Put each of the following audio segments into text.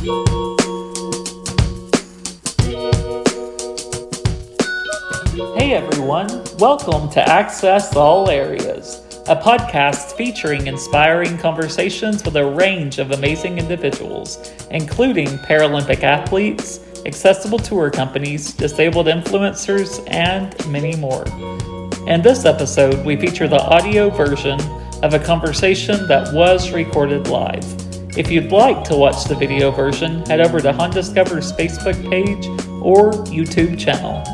Hey everyone, welcome to Access All Areas, a podcast featuring inspiring conversations with a range of amazing individuals, including Paralympic athletes, accessible tour companies, disabled influencers, and many more. In this episode, we feature the audio version of a conversation that was recorded live. If you'd like to watch the video version, head over to Honda Discover's Facebook page or YouTube channel.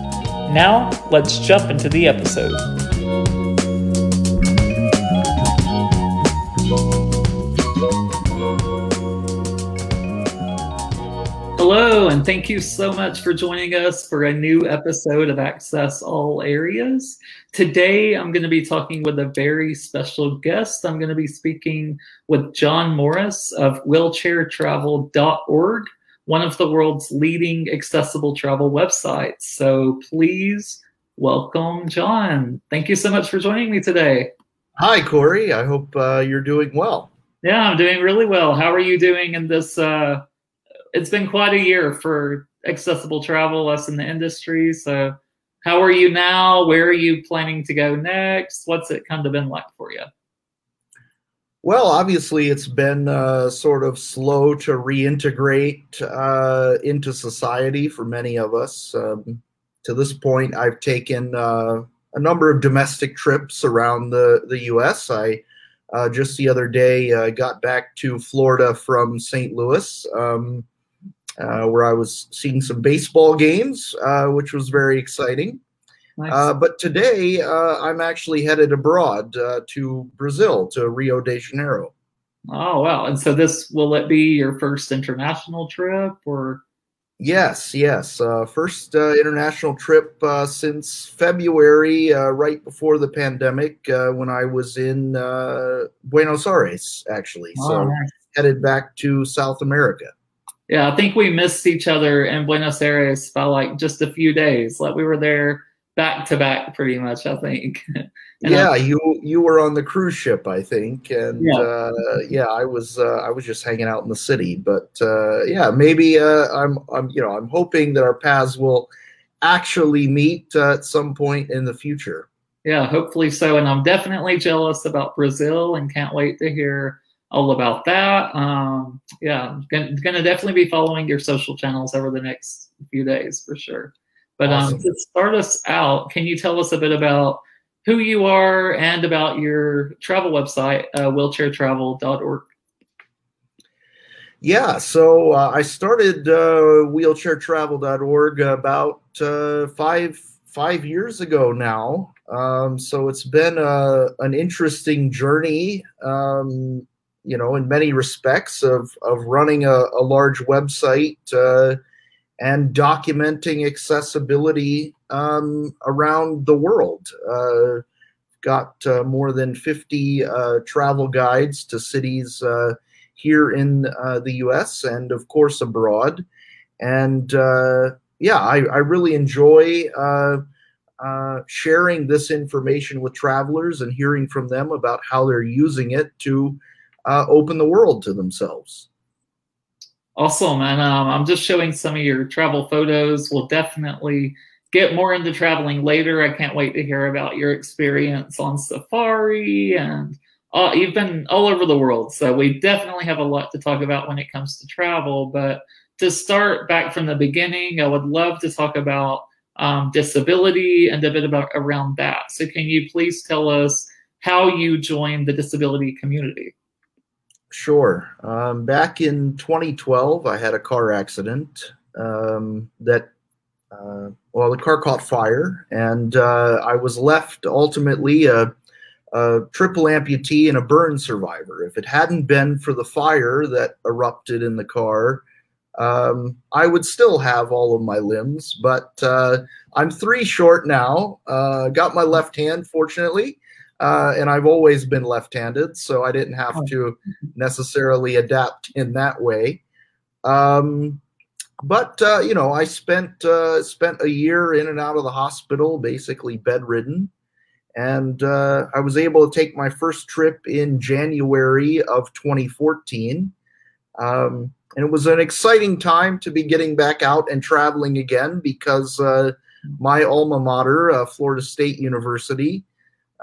Now, let's jump into the episode. Hello, and thank you so much for joining us for a new episode of Access All Areas. Today, I'm going to be talking with a very special guest. I'm going to be speaking with John Morris of WheelchairTravel.org, one of the world's leading accessible travel websites. So please welcome John. Thank you so much for joining me today. Hi, Corey. I hope you're doing well. Yeah, I'm doing really well. How are you doing in this? It's been quite a year for accessible travel, us in the industry. So how are you now? Where are you planning to go next? What's it kind of been like for you? Well, obviously, it's been sort of slow to reintegrate into society for many of us. To this point, I've taken a number of domestic trips around the U.S. I just the other day got back to Florida from St. Louis, where I was seeing some baseball games, which was very exciting. Nice. But today, I'm actually headed abroad to Brazil, to Rio de Janeiro. Oh, wow. And so this, will it be your first international trip? Or? Yes. First international trip since February, right before the pandemic, when I was in Buenos Aires, actually. Oh, so nice. Headed back to South America. Yeah, I think we missed each other in Buenos Aires by like just a few days. Like we were there back to back, pretty much, I think. You were on the cruise ship, I think, and I was just hanging out in the city. But I'm hoping that our paths will actually meet at some point in the future. Yeah, hopefully so. And I'm definitely jealous about Brazil, and can't wait to hear all about that. Gonna definitely be following your social channels over the next few days for sure. But awesome. To start us out, can you tell us a bit about who you are and about your travel website, wheelchairtravel.org? Yeah, so I started wheelchairtravel.org about five years ago now. So it's been an interesting journey, in many respects of running a large website and documenting accessibility around the world. Got more than 50 travel guides to cities here in the U.S. and, of course, abroad. And, I really enjoy sharing this information with travelers and hearing from them about how they're using it to open the world to themselves. Awesome, and I'm just showing some of your travel photos. We'll definitely get more into traveling later. I can't wait to hear about your experience on safari, and you've been all over the world, so we definitely have a lot to talk about when it comes to travel. But to start back from the beginning, I would love to talk about disability and a bit about around that. So can you please tell us how you joined the disability community? Sure. Back in 2012, I had a car accident the car caught fire, and I was left ultimately a triple amputee and a burn survivor. If it hadn't been for the fire that erupted in the car, I would still have all of my limbs, but I'm three short now. Got my left hand, fortunately. And I've always been left-handed, so I didn't have to necessarily adapt in that way. I spent a year in and out of the hospital, basically bedridden. And I was able to take my first trip in January of 2014. And it was an exciting time to be getting back out and traveling again because my alma mater, Florida State University,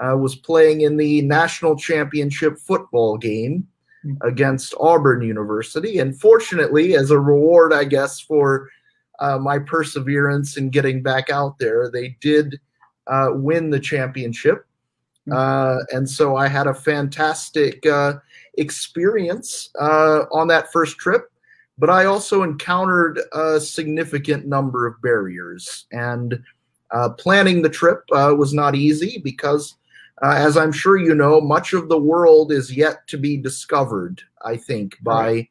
was playing in the national championship football game against Auburn University. And fortunately, as a reward, I guess, for my perseverance in getting back out there, they did win the championship. And so I had a fantastic experience on that first trip, but I also encountered a significant number of barriers. And planning the trip was not easy because, as I'm sure you know, much of the world is yet to be discovered, I think, by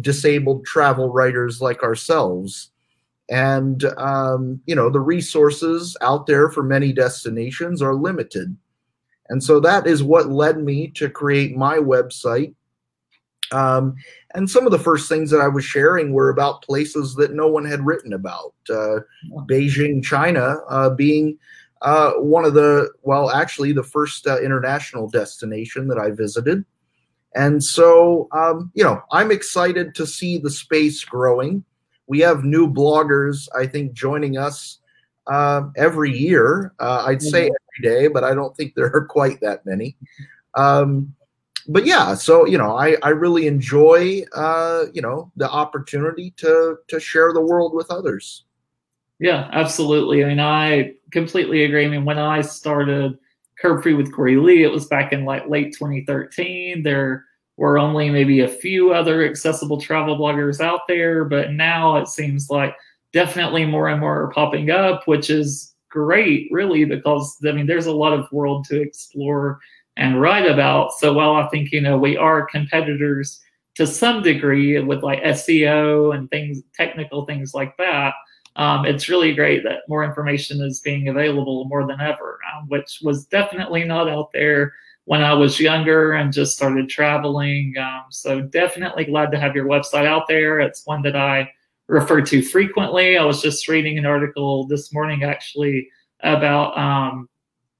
disabled travel writers like ourselves. And, you know, the resources out there for many destinations are limited. And so that is what led me to create my website. And some of the first things that I was sharing were about places that no one had written about. Beijing, China, being one of the, well, actually the first international destination that I visited. And so, you know, I'm excited to see the space growing. We have new bloggers, I think, joining us every year. I'd say every day, but I don't think there are quite that many. But yeah, so, you know, I really enjoy, you know, the opportunity to share the world with others. Yeah, absolutely. I mean, I completely agree. I mean, when I started Curb Free with Corey Lee, it was back in like late 2013. There were only maybe a few other accessible travel bloggers out there, but now it seems like definitely more and more are popping up, which is great, really, because, I mean, there's a lot of world to explore and write about. So while I think, you know, we are competitors to some degree with like SEO and things, technical things like that, it's really great that more information is being available more than ever, which was definitely not out there when I was younger and just started traveling. So definitely glad to have your website out there. It's one that I refer to frequently. I was just reading an article this morning actually about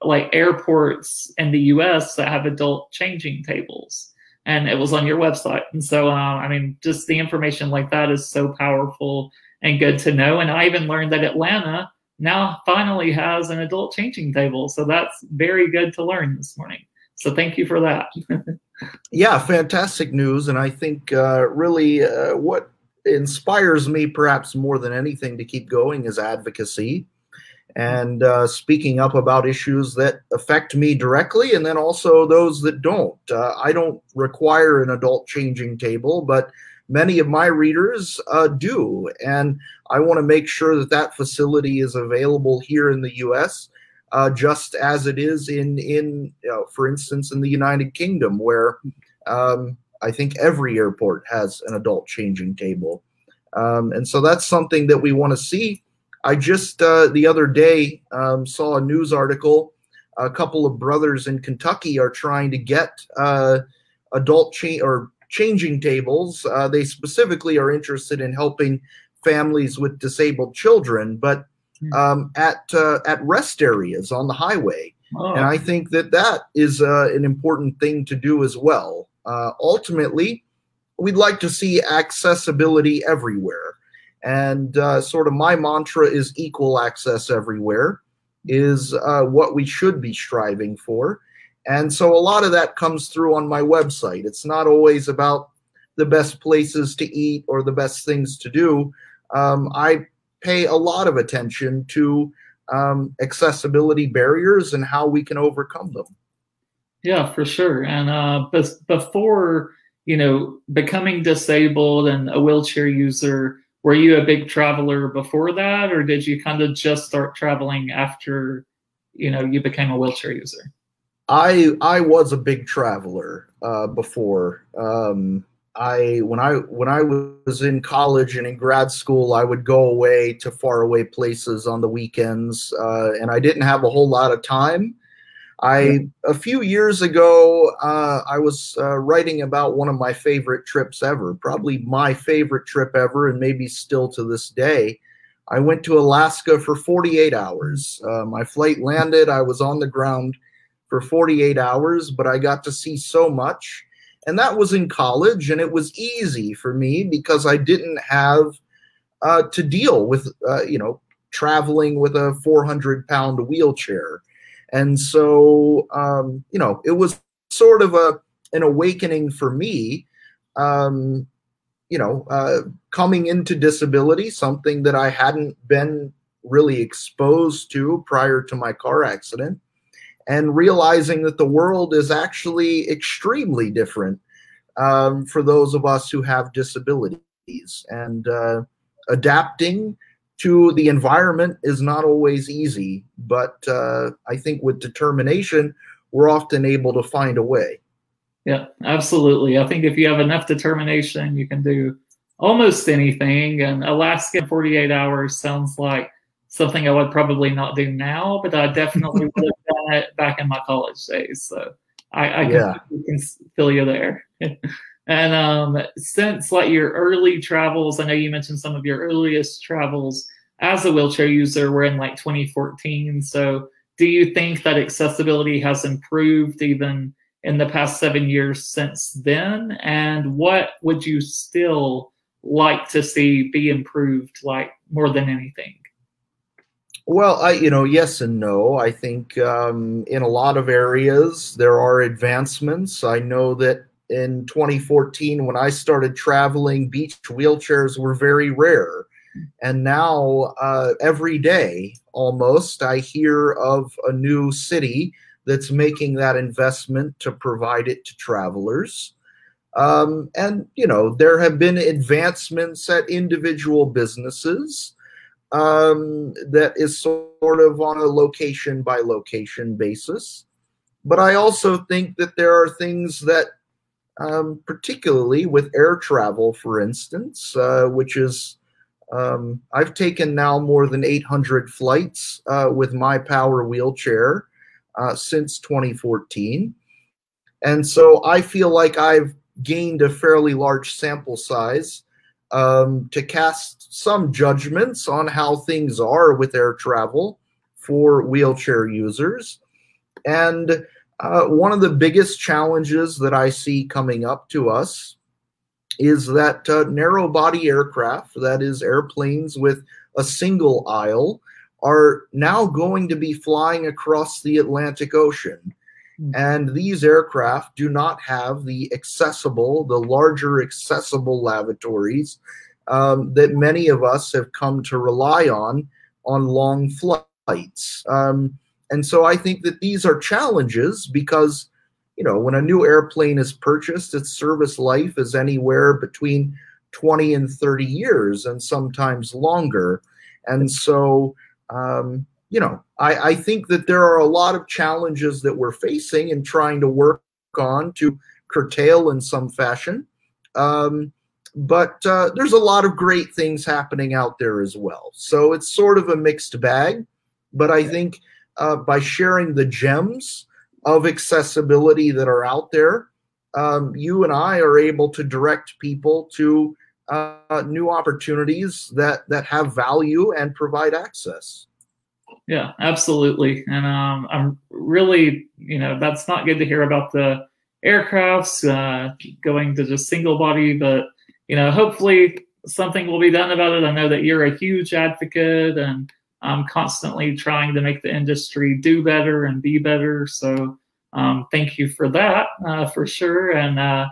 like airports in the US that have adult changing tables, and it was on your website. And so, I mean, just the information like that is so powerful and good to know. And I even learned that Atlanta now finally has an adult changing table. So that's very good to learn this morning. So thank you for that. Yeah, fantastic news. And I think really what inspires me perhaps more than anything to keep going is advocacy and speaking up about issues that affect me directly and then also those that don't. I don't require an adult changing table, but many of my readers do. And I want to make sure that that facility is available here in the U.S., just as it is in for instance, in the United Kingdom, where I think every airport has an adult changing table. And so that's something that we want to see. I just the other day saw a news article. A couple of brothers in Kentucky are trying to get adult changing tables. They specifically are interested in helping families with disabled children, but at rest areas on the highway. Oh. And I think that that is an important thing to do as well. Ultimately, we'd like to see accessibility everywhere. And sort of my mantra is equal access everywhere is what we should be striving for. And so a lot of that comes through on my website. It's not always about the best places to eat or the best things to do. I pay a lot of attention to accessibility barriers and how we can overcome them. Yeah, for sure. And before, you know, becoming disabled and a wheelchair user, were you a big traveler before that, or did you kind of just start traveling after, you know, you became a wheelchair user? I was a big traveler before. When I was in college and in grad school, I would go away to faraway places on the weekends, and I didn't have a whole lot of time. A few years ago, I was writing about one of my favorite trips ever, probably my favorite trip ever, and maybe still to this day. I went to Alaska for 48 hours. My flight landed. I was on the ground for 48 hours, but I got to see so much. And that was in college, and it was easy for me because I didn't have to deal with, traveling with a 400-pound wheelchair. And so, it was sort of an awakening for me, coming into disability, something that I hadn't been really exposed to prior to my car accident, and realizing that the world is actually extremely different for those of us who have disabilities. And adapting to the environment is not always easy, but I think with determination, we're often able to find a way. Yeah, absolutely. I think if you have enough determination, you can do almost anything. And Alaska in 48 hours sounds like something I would probably not do now, but I definitely would have done it back in my college days. So I can feel you there. And since like your early travels, I know you mentioned some of your earliest travels as a wheelchair user were in like 2014. So do you think that accessibility has improved even in the past 7 years since then? And what would you still like to see be improved, like more than anything? Well, yes and no. I think in a lot of areas there are advancements. I know that in 2014, when I started traveling, beach wheelchairs were very rare. And now every day almost I hear of a new city that's making that investment to provide it to travelers. There have been advancements at individual businesses that is sort of on a location by location basis. But I also think that there are things that, particularly with air travel, for instance, which is, I've taken now more than 800 flights with my power wheelchair since 2014. And so I feel like I've gained a fairly large sample size to cast some judgments on how things are with air travel for wheelchair users. And one of the biggest challenges that I see coming up to us is that narrow body aircraft, that is airplanes with a single aisle, are now going to be flying across the Atlantic Ocean. And these aircraft do not have the larger accessible lavatories that many of us have come to rely on long flights. And so I think that these are challenges because, when a new airplane is purchased, its service life is anywhere between 20 and 30 years and sometimes longer. And so, I think that there are a lot of challenges that we're facing and trying to work on to curtail in some fashion. But there's a lot of great things happening out there as well. So it's sort of a mixed bag. But I think by sharing the gems of accessibility that are out there, you and I are able to direct people to new opportunities that have value and provide access. Yeah, absolutely. And I'm really, that's not good to hear about the aircrafts going to just single body, but, hopefully something will be done about it. I know that you're a huge advocate and I'm constantly trying to make the industry do better and be better. So thank you for that, for sure. And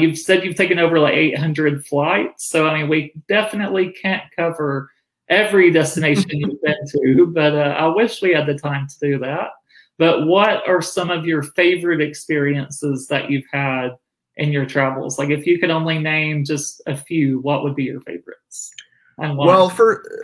you've said you've taken over like 800 flights. So, we definitely can't cover every destination you've been to, but I wish we had the time to do that. But what are some of your favorite experiences that you've had in your travels? Like if you could only name just a few, what would be your favorites? And why? Well,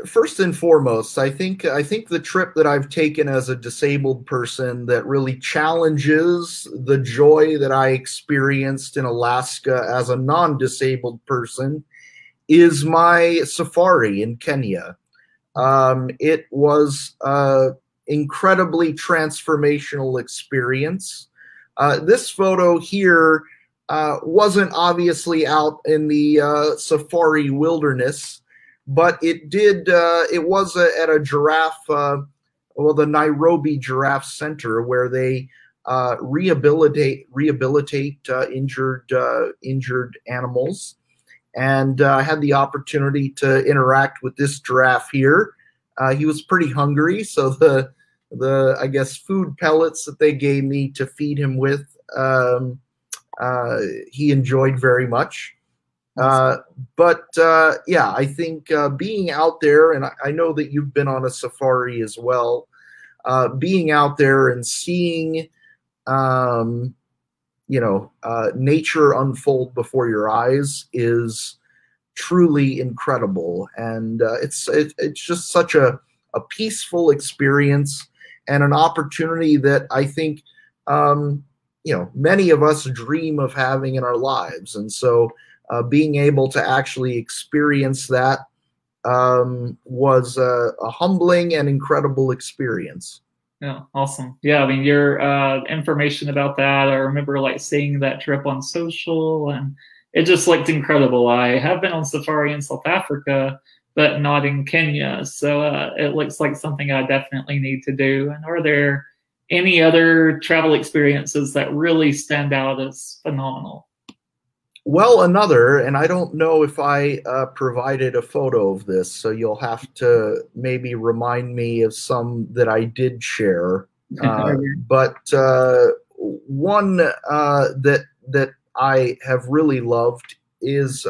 first and foremost, I think the trip that I've taken as a disabled person that really challenges the joy that I experienced in Alaska as a non-disabled person is my safari in Kenya. It was an incredibly transformational experience. This photo here wasn't obviously out in the safari wilderness, but it did. It was at a giraffe, the Nairobi Giraffe Center, where they rehabilitate injured animals, and had the opportunity to interact with this giraffe here. He was pretty hungry, so the I guess food pellets that they gave me to feed him with, he enjoyed very much. But I think being out there, and I know that you've been on a safari as well, being out there and seeing, nature unfold before your eyes is truly incredible. And it's just such a peaceful experience and an opportunity that I think, many of us dream of having in our lives. And so being able to actually experience that was a humbling and incredible experience. Yeah, awesome. Yeah, I mean, your information about that, I remember seeing that trip on social, and it just looked incredible. I have been on safari in South Africa, but not in Kenya. So it looks like something I definitely need to do. And are there any other travel experiences that really stand out as phenomenal? Well, another, and I don't know if I provided a photo of this, so you'll have to maybe remind me of some that I did share. But one that I have really loved is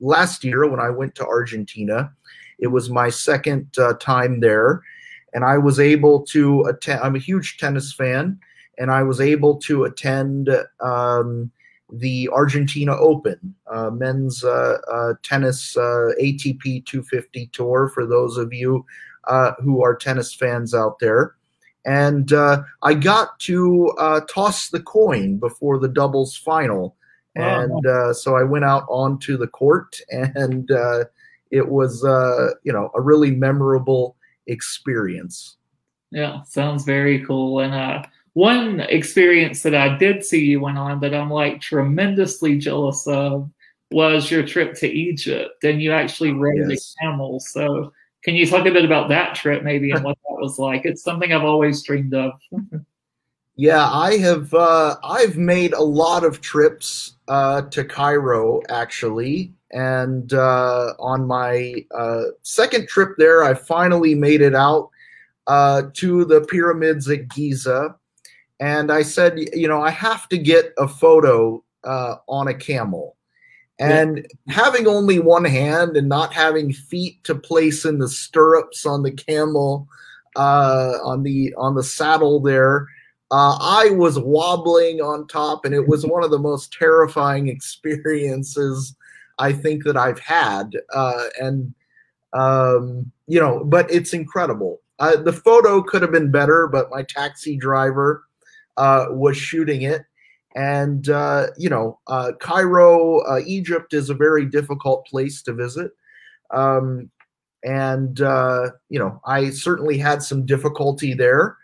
last year when I went to Argentina. It was my second time there, and I was able to attend. I'm a huge tennis fan, and I was able to attend the Argentina Open, men's tennis ATP 250 tour, for those of you who are tennis fans out there. And I got to toss the coin before the doubles final. Wow. And so I went out onto the court, and it was, a really memorable experience. Yeah, sounds very cool. And one experience that I did see you went on that I'm tremendously jealous of was your trip to Egypt, and you actually rode a camel. So can you talk a bit about that trip maybe and what that was like? It's something I've always dreamed of. Yeah, I have. I've made a lot of trips to Cairo, actually. And on my second trip there, I finally made it out to the pyramids at Giza. And I said, I have to get a photo on a camel. And having only one hand and not having feet to place in the stirrups on the camel, on the saddle there, I was wobbling on top, and it was one of the most terrifying experiences I think that I've had. But it's incredible. The photo could have been better, but my taxi driver was shooting it. And, Cairo, Egypt is a very difficult place to visit. I certainly had some difficulty there,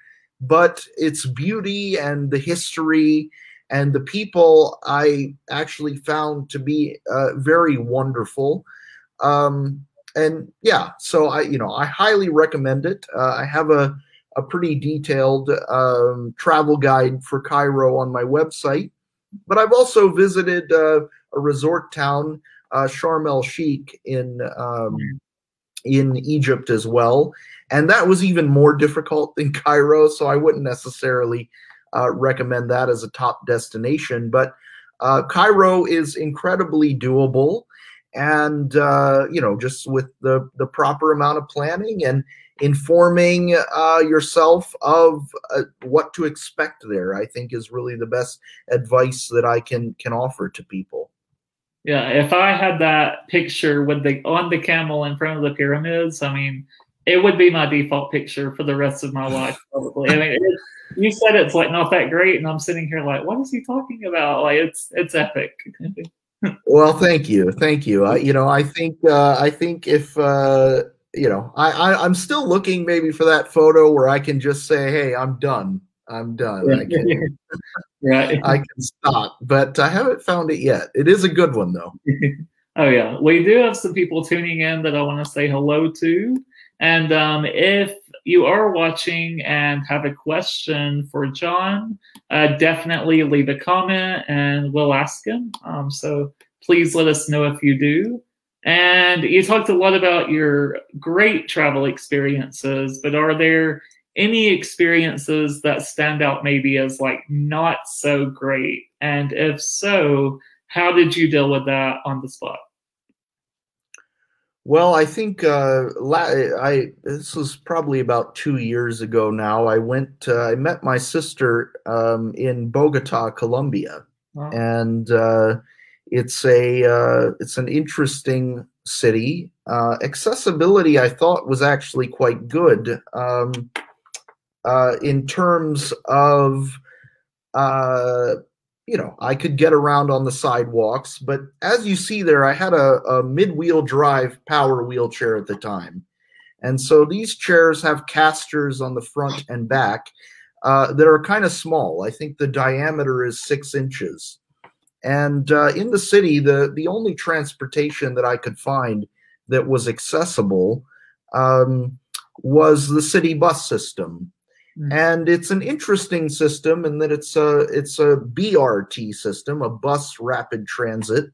but its beauty and the history and the people I actually found to be very wonderful. I highly recommend it. I have a pretty detailed travel guide for Cairo on my website. But I've also visited a resort town, Sharm el-Sheikh in Egypt as well. And that was even more difficult than Cairo, so I wouldn't necessarily recommend that as a top destination. But Cairo is incredibly doable. And, just with the proper amount of planning and informing yourself of what to expect there, I think is really the best advice that I can offer to people. Yeah, if I had that picture with on the camel in front of the pyramids, it would be my default picture for the rest of my life, probably. You said it's not that great, and I'm sitting here what is he talking about? It's epic. Well, thank you. I think if I'm still looking maybe for that photo where I can just say, hey, I'm done. I can, I can stop, but I haven't found it yet. It is a good one though. Oh yeah. We do have some people tuning in that I want to say hello to. And if you are watching and have a question for John, definitely leave a comment and we'll ask him. So please let us know if you do. And you talked a lot about your great travel experiences, but are there any experiences that stand out maybe as like not so great? And if so, how did you deal with that on the spot? Well, I think this was probably about 2 years ago now. I met my sister in Bogota, Colombia. Wow. And it's an interesting city. Accessibility, I thought, was actually quite good in terms of, I could get around on the sidewalks, but as you see there, I had a mid-wheel drive power wheelchair at the time. And so these chairs have casters on the front and back that are kind of small. I think the diameter is 6 inches. And in the city, the only transportation that I could find that was accessible was the city bus system. And it's an interesting system in that it's a BRT system, a bus rapid transit.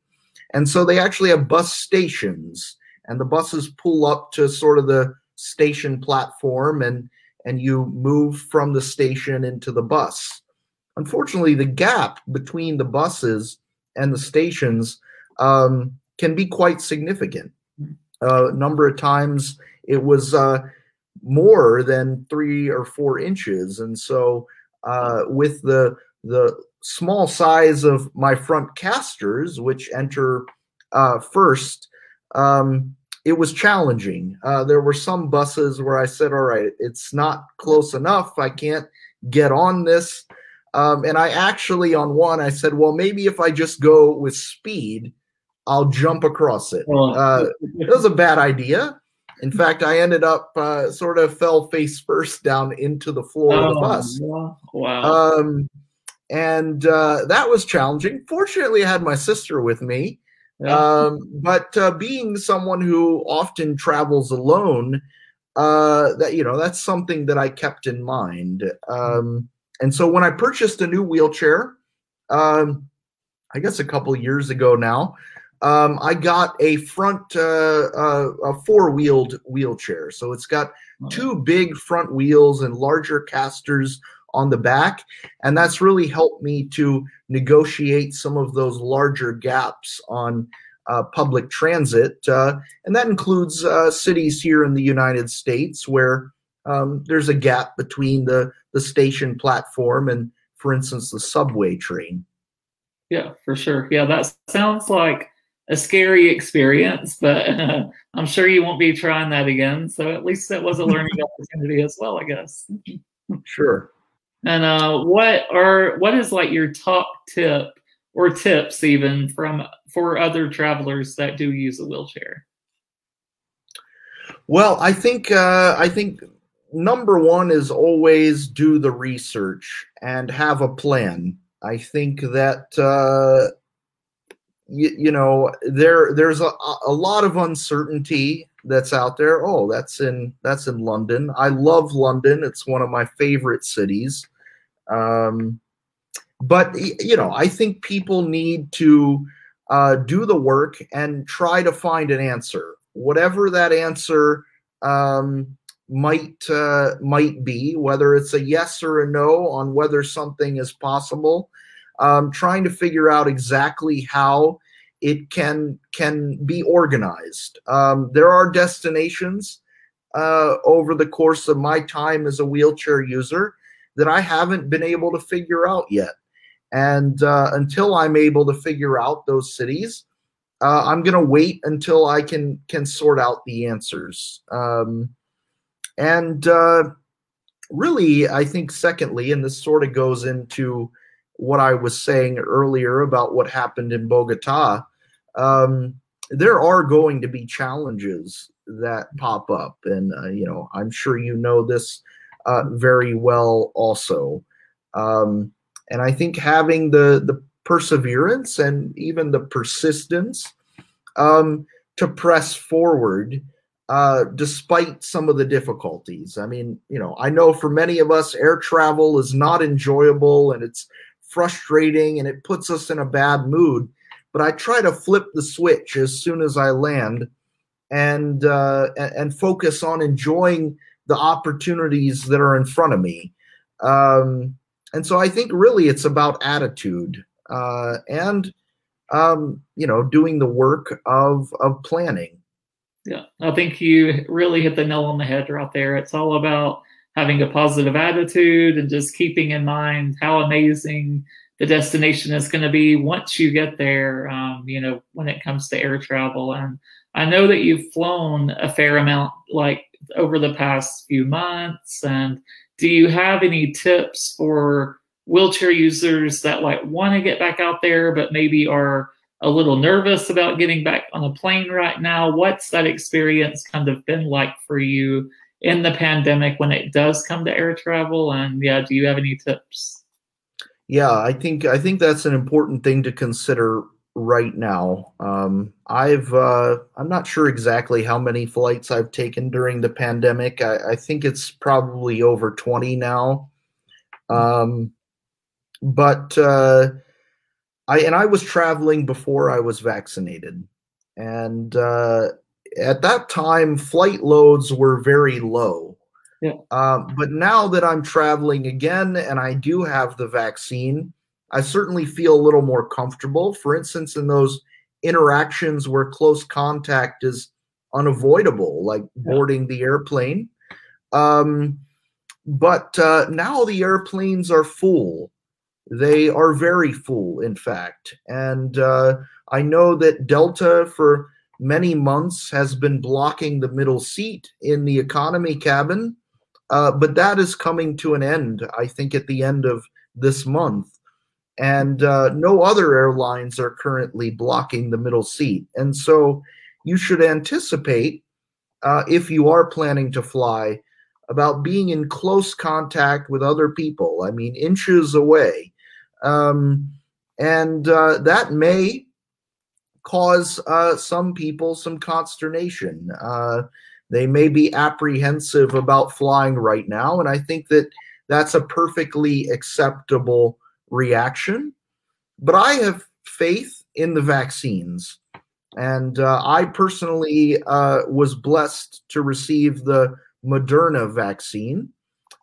And so they actually have bus stations, and the buses pull up to sort of the station platform, and you move from the station into the bus. Unfortunately, the gap between the buses and the stations can be quite significant. A number of times it was more than 3 or 4 inches. And so with the small size of my front casters, which enter first, it was challenging. There were some buses where I said, all right, it's not close enough. I can't get on this. And I actually on one, I said, well, maybe if I just go with speed, I'll jump across it. It was a bad idea. In fact, I ended up sort of fell face first down into the floor of the bus. Wow. And that was challenging. Fortunately, I had my sister with me. Yeah. But being someone who often travels alone, that's something that I kept in mind. And so when I purchased a new wheelchair, I guess a couple of years ago now, I got a four-wheeled wheelchair. So it's got two big front wheels and larger casters on the back. And that's really helped me to negotiate some of those larger gaps on public transit. And that includes cities here in the United States where there's a gap between the station platform and, for instance, the subway train. Yeah, for sure. Yeah, that sounds like a scary experience, but I'm sure you won't be trying that again. So at least that was a learning opportunity as well, I guess. Sure. And what is like your top tip or tips even for other travelers that do use a wheelchair? Well, I think number one is always do the research and have a plan. I think that there's a lot of uncertainty that's out there. Oh, that's in London. I love London. It's one of my favorite cities. But I think people need to do the work and try to find an answer, whatever that answer might be, whether it's a yes or a no on whether something is possible. Trying to figure out exactly how it can be organized. There are destinations over the course of my time as a wheelchair user that I haven't been able to figure out yet. And until I'm able to figure out those cities, I'm going to wait until I can sort out the answers. Really, I think secondly, and this sort of goes into what I was saying earlier about what happened in Bogota, there are going to be challenges that pop up. And, I'm sure you know this very well also. And I think having the perseverance and even the persistence to press forward despite some of the difficulties. I mean, you know, I know for many of us, air travel is not enjoyable and it's frustrating and it puts us in a bad mood, but I try to flip the switch as soon as I land and focus on enjoying the opportunities that are in front of me. And so I think really it's about attitude and you know, doing the work of planning. Yeah, I think you really hit the nail on the head right there. It's all about having a positive attitude and just keeping in mind how amazing the destination is going to be once you get there, you know, when it comes to air travel. And I know that you've flown a fair amount, like over the past few months. And do you have any tips for wheelchair users that like want to get back out there, but maybe are a little nervous about getting back on a plane right now? What's that experience kind of been like for you in the pandemic when it does come to air travel? And yeah, do you have any tips? Yeah, I think that's an important thing to consider right now. I'm not sure exactly how many flights I've taken during the pandemic. I think it's probably over 20 now. I was traveling before I was vaccinated. And at that time, flight loads were very low. Yeah. But now that I'm traveling again and I do have the vaccine, I certainly feel a little more comfortable. For instance, in those interactions where close contact is unavoidable, like boarding the airplane. But now the airplanes are full. They are very full, in fact. And I know that Delta for many months has been blocking the middle seat in the economy cabin, but that is coming to an end, I think, at the end of this month. And no other airlines are currently blocking the middle seat. And so you should anticipate, if you are planning to fly, about being in close contact with other people. I mean, inches away. And that may cause some people some consternation. They may be apprehensive about flying right now, and I think that that's a perfectly acceptable reaction. But I have faith in the vaccines, and I personally was blessed to receive the Moderna vaccine,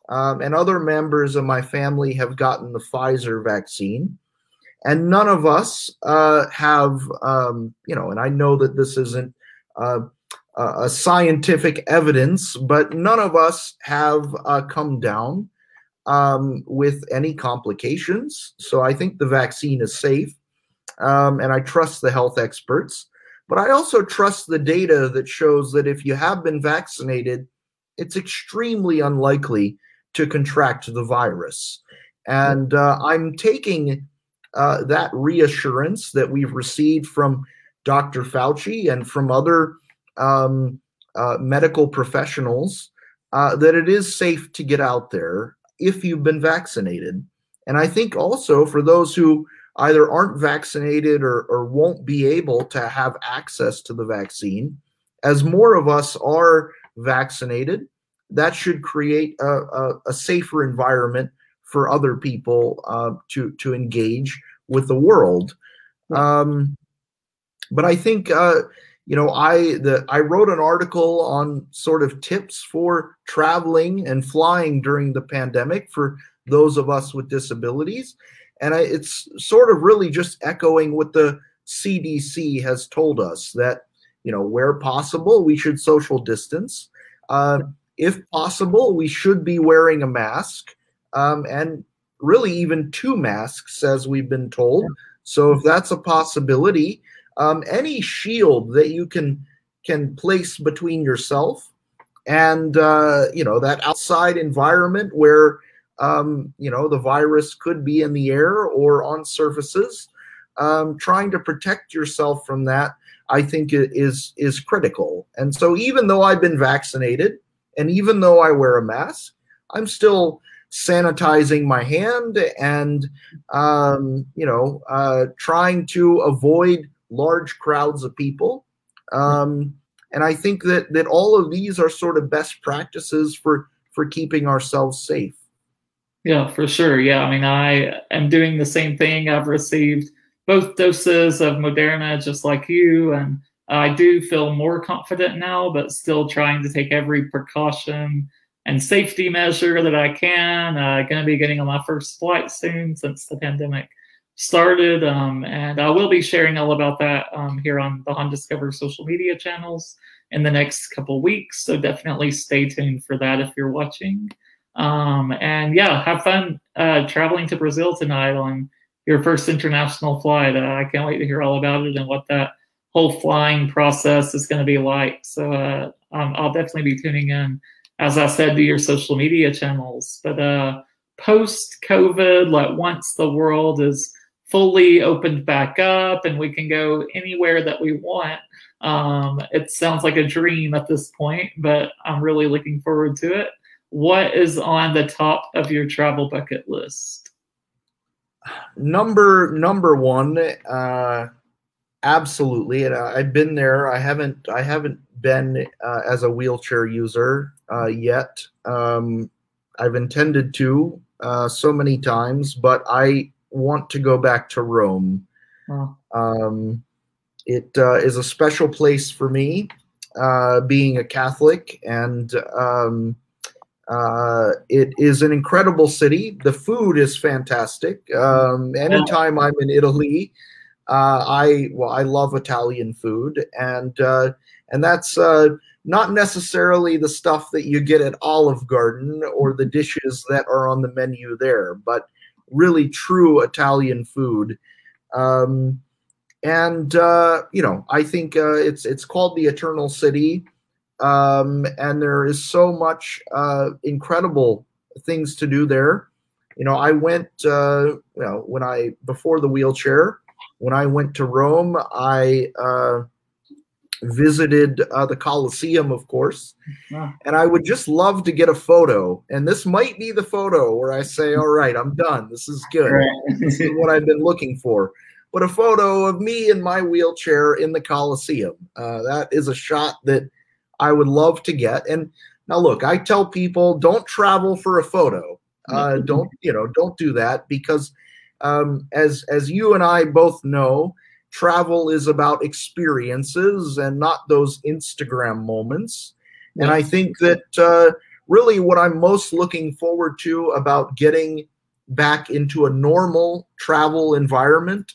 and other members of my family have gotten the Pfizer vaccine. And none of us have, you know, and I know that this isn't a scientific evidence, but none of us have come down with any complications. So I think the vaccine is safe, and I trust the health experts. But I also trust the data that shows that if you have been vaccinated, it's extremely unlikely to contract the virus. And I'm taking that reassurance that we've received from Dr. Fauci and from other medical professionals that it is safe to get out there if you've been vaccinated. And I think also for those who either aren't vaccinated or won't be able to have access to the vaccine, as more of us are vaccinated, that should create a safer environment for other people to engage with the world. But I think you know, I wrote an article on sort of tips for traveling and flying during the pandemic for those of us with disabilities, and it's sort of really just echoing what the CDC has told us, that you know, where possible, we should social distance. If possible, we should be wearing a mask, and really even two masks, as we've been told. So if that's a possibility, any shield that you can place between yourself and, you know, that outside environment where, you know, the virus could be in the air or on surfaces, trying to protect yourself from that, I think it is critical. And so even though I've been vaccinated and even though I wear a mask, I'm still sanitizing my hand and, you know, trying to avoid large crowds of people. And I think that all of these are sort of best practices for keeping ourselves safe. Yeah, for sure. Yeah, I mean, I am doing the same thing. I've received both doses of Moderna, just like you, and I do feel more confident now, but still trying to take every precaution and safety measure that I can. Going to be getting on my first flight soon since the pandemic started, and I will be sharing all about that here on the Honda Discover social media channels in the next couple weeks, so definitely stay tuned for that if you're watching. And yeah, have fun traveling to Brazil tonight on your first international flight. I can't wait to hear all about it and what that whole flying process is going to be like. So I'll definitely be tuning in, as I said, to your social media channels. But post-COVID, like once the world is fully opened back up and we can go anywhere that we want, it sounds like a dream at this point, but I'm really looking forward to it. What is on the top of your travel bucket list? Number one, absolutely. And I've been there. I haven't been as a wheelchair user yet. I've intended to so many times, but I want to go back to Rome. Wow. It is a special place for me, being a Catholic, and it is an incredible city. The food is fantastic. Anytime I'm in Italy, I love Italian food, and that's not necessarily the stuff that you get at Olive Garden or the dishes that are on the menu there, but really true Italian food. I think it's called the Eternal City, and there is so much incredible things to do there. You know, I went before the wheelchair. When I went to Rome, I visited the Colosseum, of course. Wow. And I would just love to get a photo. And this might be the photo where I say, all right, I'm done. This is good. Right. This is what I've been looking for. But a photo of me in my wheelchair in the Colosseum. That is a shot that I would love to get. And now look, I tell people, don't travel for a photo. Don't do that, because as you and I both know, travel is about experiences and not those Instagram moments. And I think that really what I'm most looking forward to about getting back into a normal travel environment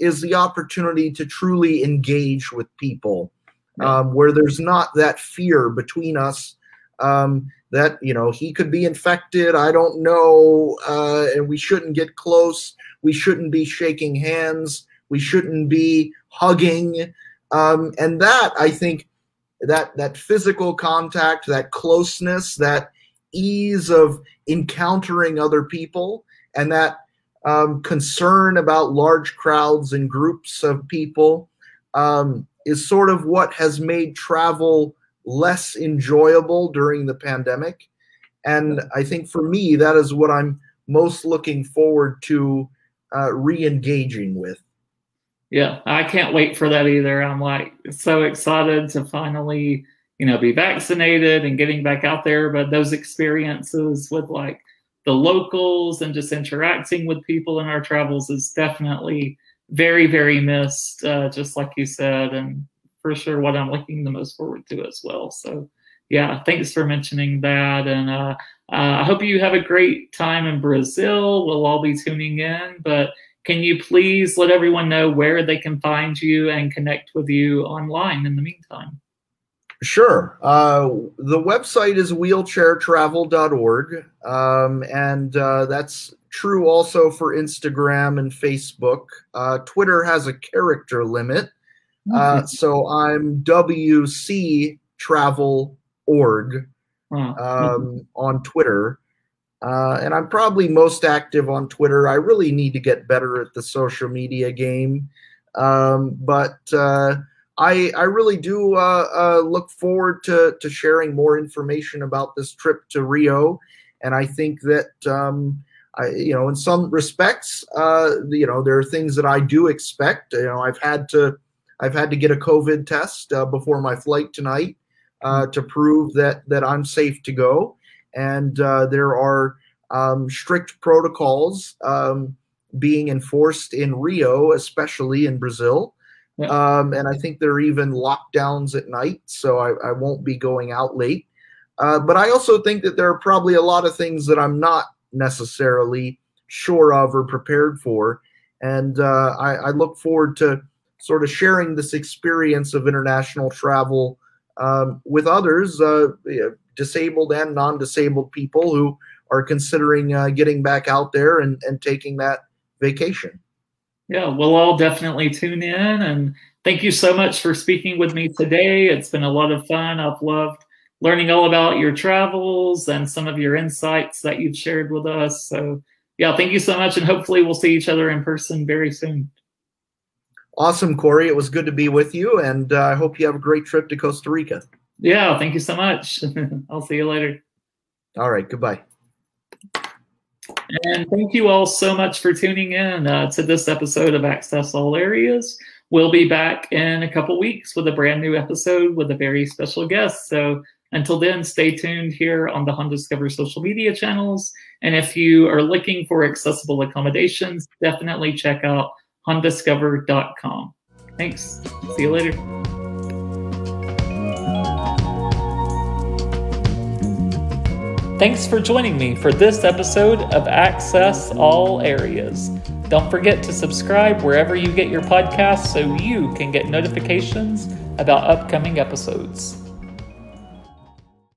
is the opportunity to truly engage with people, where there's not that fear between us that, you know, he could be infected, I don't know, and we shouldn't get close, we shouldn't be shaking hands, we shouldn't be hugging. And that, I think, that physical contact, that closeness, that ease of encountering other people, and that concern about large crowds and groups of people is sort of what has made travel less enjoyable during the pandemic. And I think for me, that is what I'm most looking forward to re-engaging with. Yeah, I can't wait for that either. I'm like so excited to finally, you know, be vaccinated and getting back out there. But those experiences with like the locals and just interacting with people in our travels is definitely very, very missed, just like you said. And for sure what I'm looking the most forward to as well. So yeah, thanks for mentioning that. And I hope you have a great time in Brazil. We'll all be tuning in, but can you please let everyone know where they can find you and connect with you online in the meantime? Sure. The website is WheelchairTravel.org. That's true also for Instagram and Facebook. Twitter has a character limit. So I'm WCTravel.org on Twitter. And I'm probably most active on Twitter. I really need to get better at the social media game. I really do look forward to sharing more information about this trip to Rio. And I think that, in some respects, there are things that I do expect. You know, I've had to I've had to get a COVID test before my flight tonight to prove that I'm safe to go. And there are strict protocols being enforced in Rio, especially in Brazil. Yeah. And I think there are even lockdowns at night, so I won't be going out late. But I also think that there are probably a lot of things that I'm not necessarily sure of or prepared for. And I look forward to sort of sharing this experience of international travel with others, disabled and non-disabled people who are considering getting back out there and taking that vacation. Yeah, we'll all definitely tune in. And thank you so much for speaking with me today. It's been a lot of fun. I've loved learning all about your travels and some of your insights that you've shared with us. So yeah, thank you so much. And hopefully we'll see each other in person very soon. Awesome, Corey. It was good to be with you. And I hope you have a great trip to Costa Rica. Yeah, thank you so much. I'll see you later. All right, goodbye. And thank you all so much for tuning in to this episode of Access All Areas. We'll be back in a couple weeks with a brand new episode with a very special guest. So until then, stay tuned here on the Honda Discover social media channels. And if you are looking for accessible accommodations, definitely check out HondaDiscover.com. Thanks. See you later. Thanks for joining me for this episode of Access All Areas. Don't forget to subscribe wherever you get your podcasts so you can get notifications about upcoming episodes.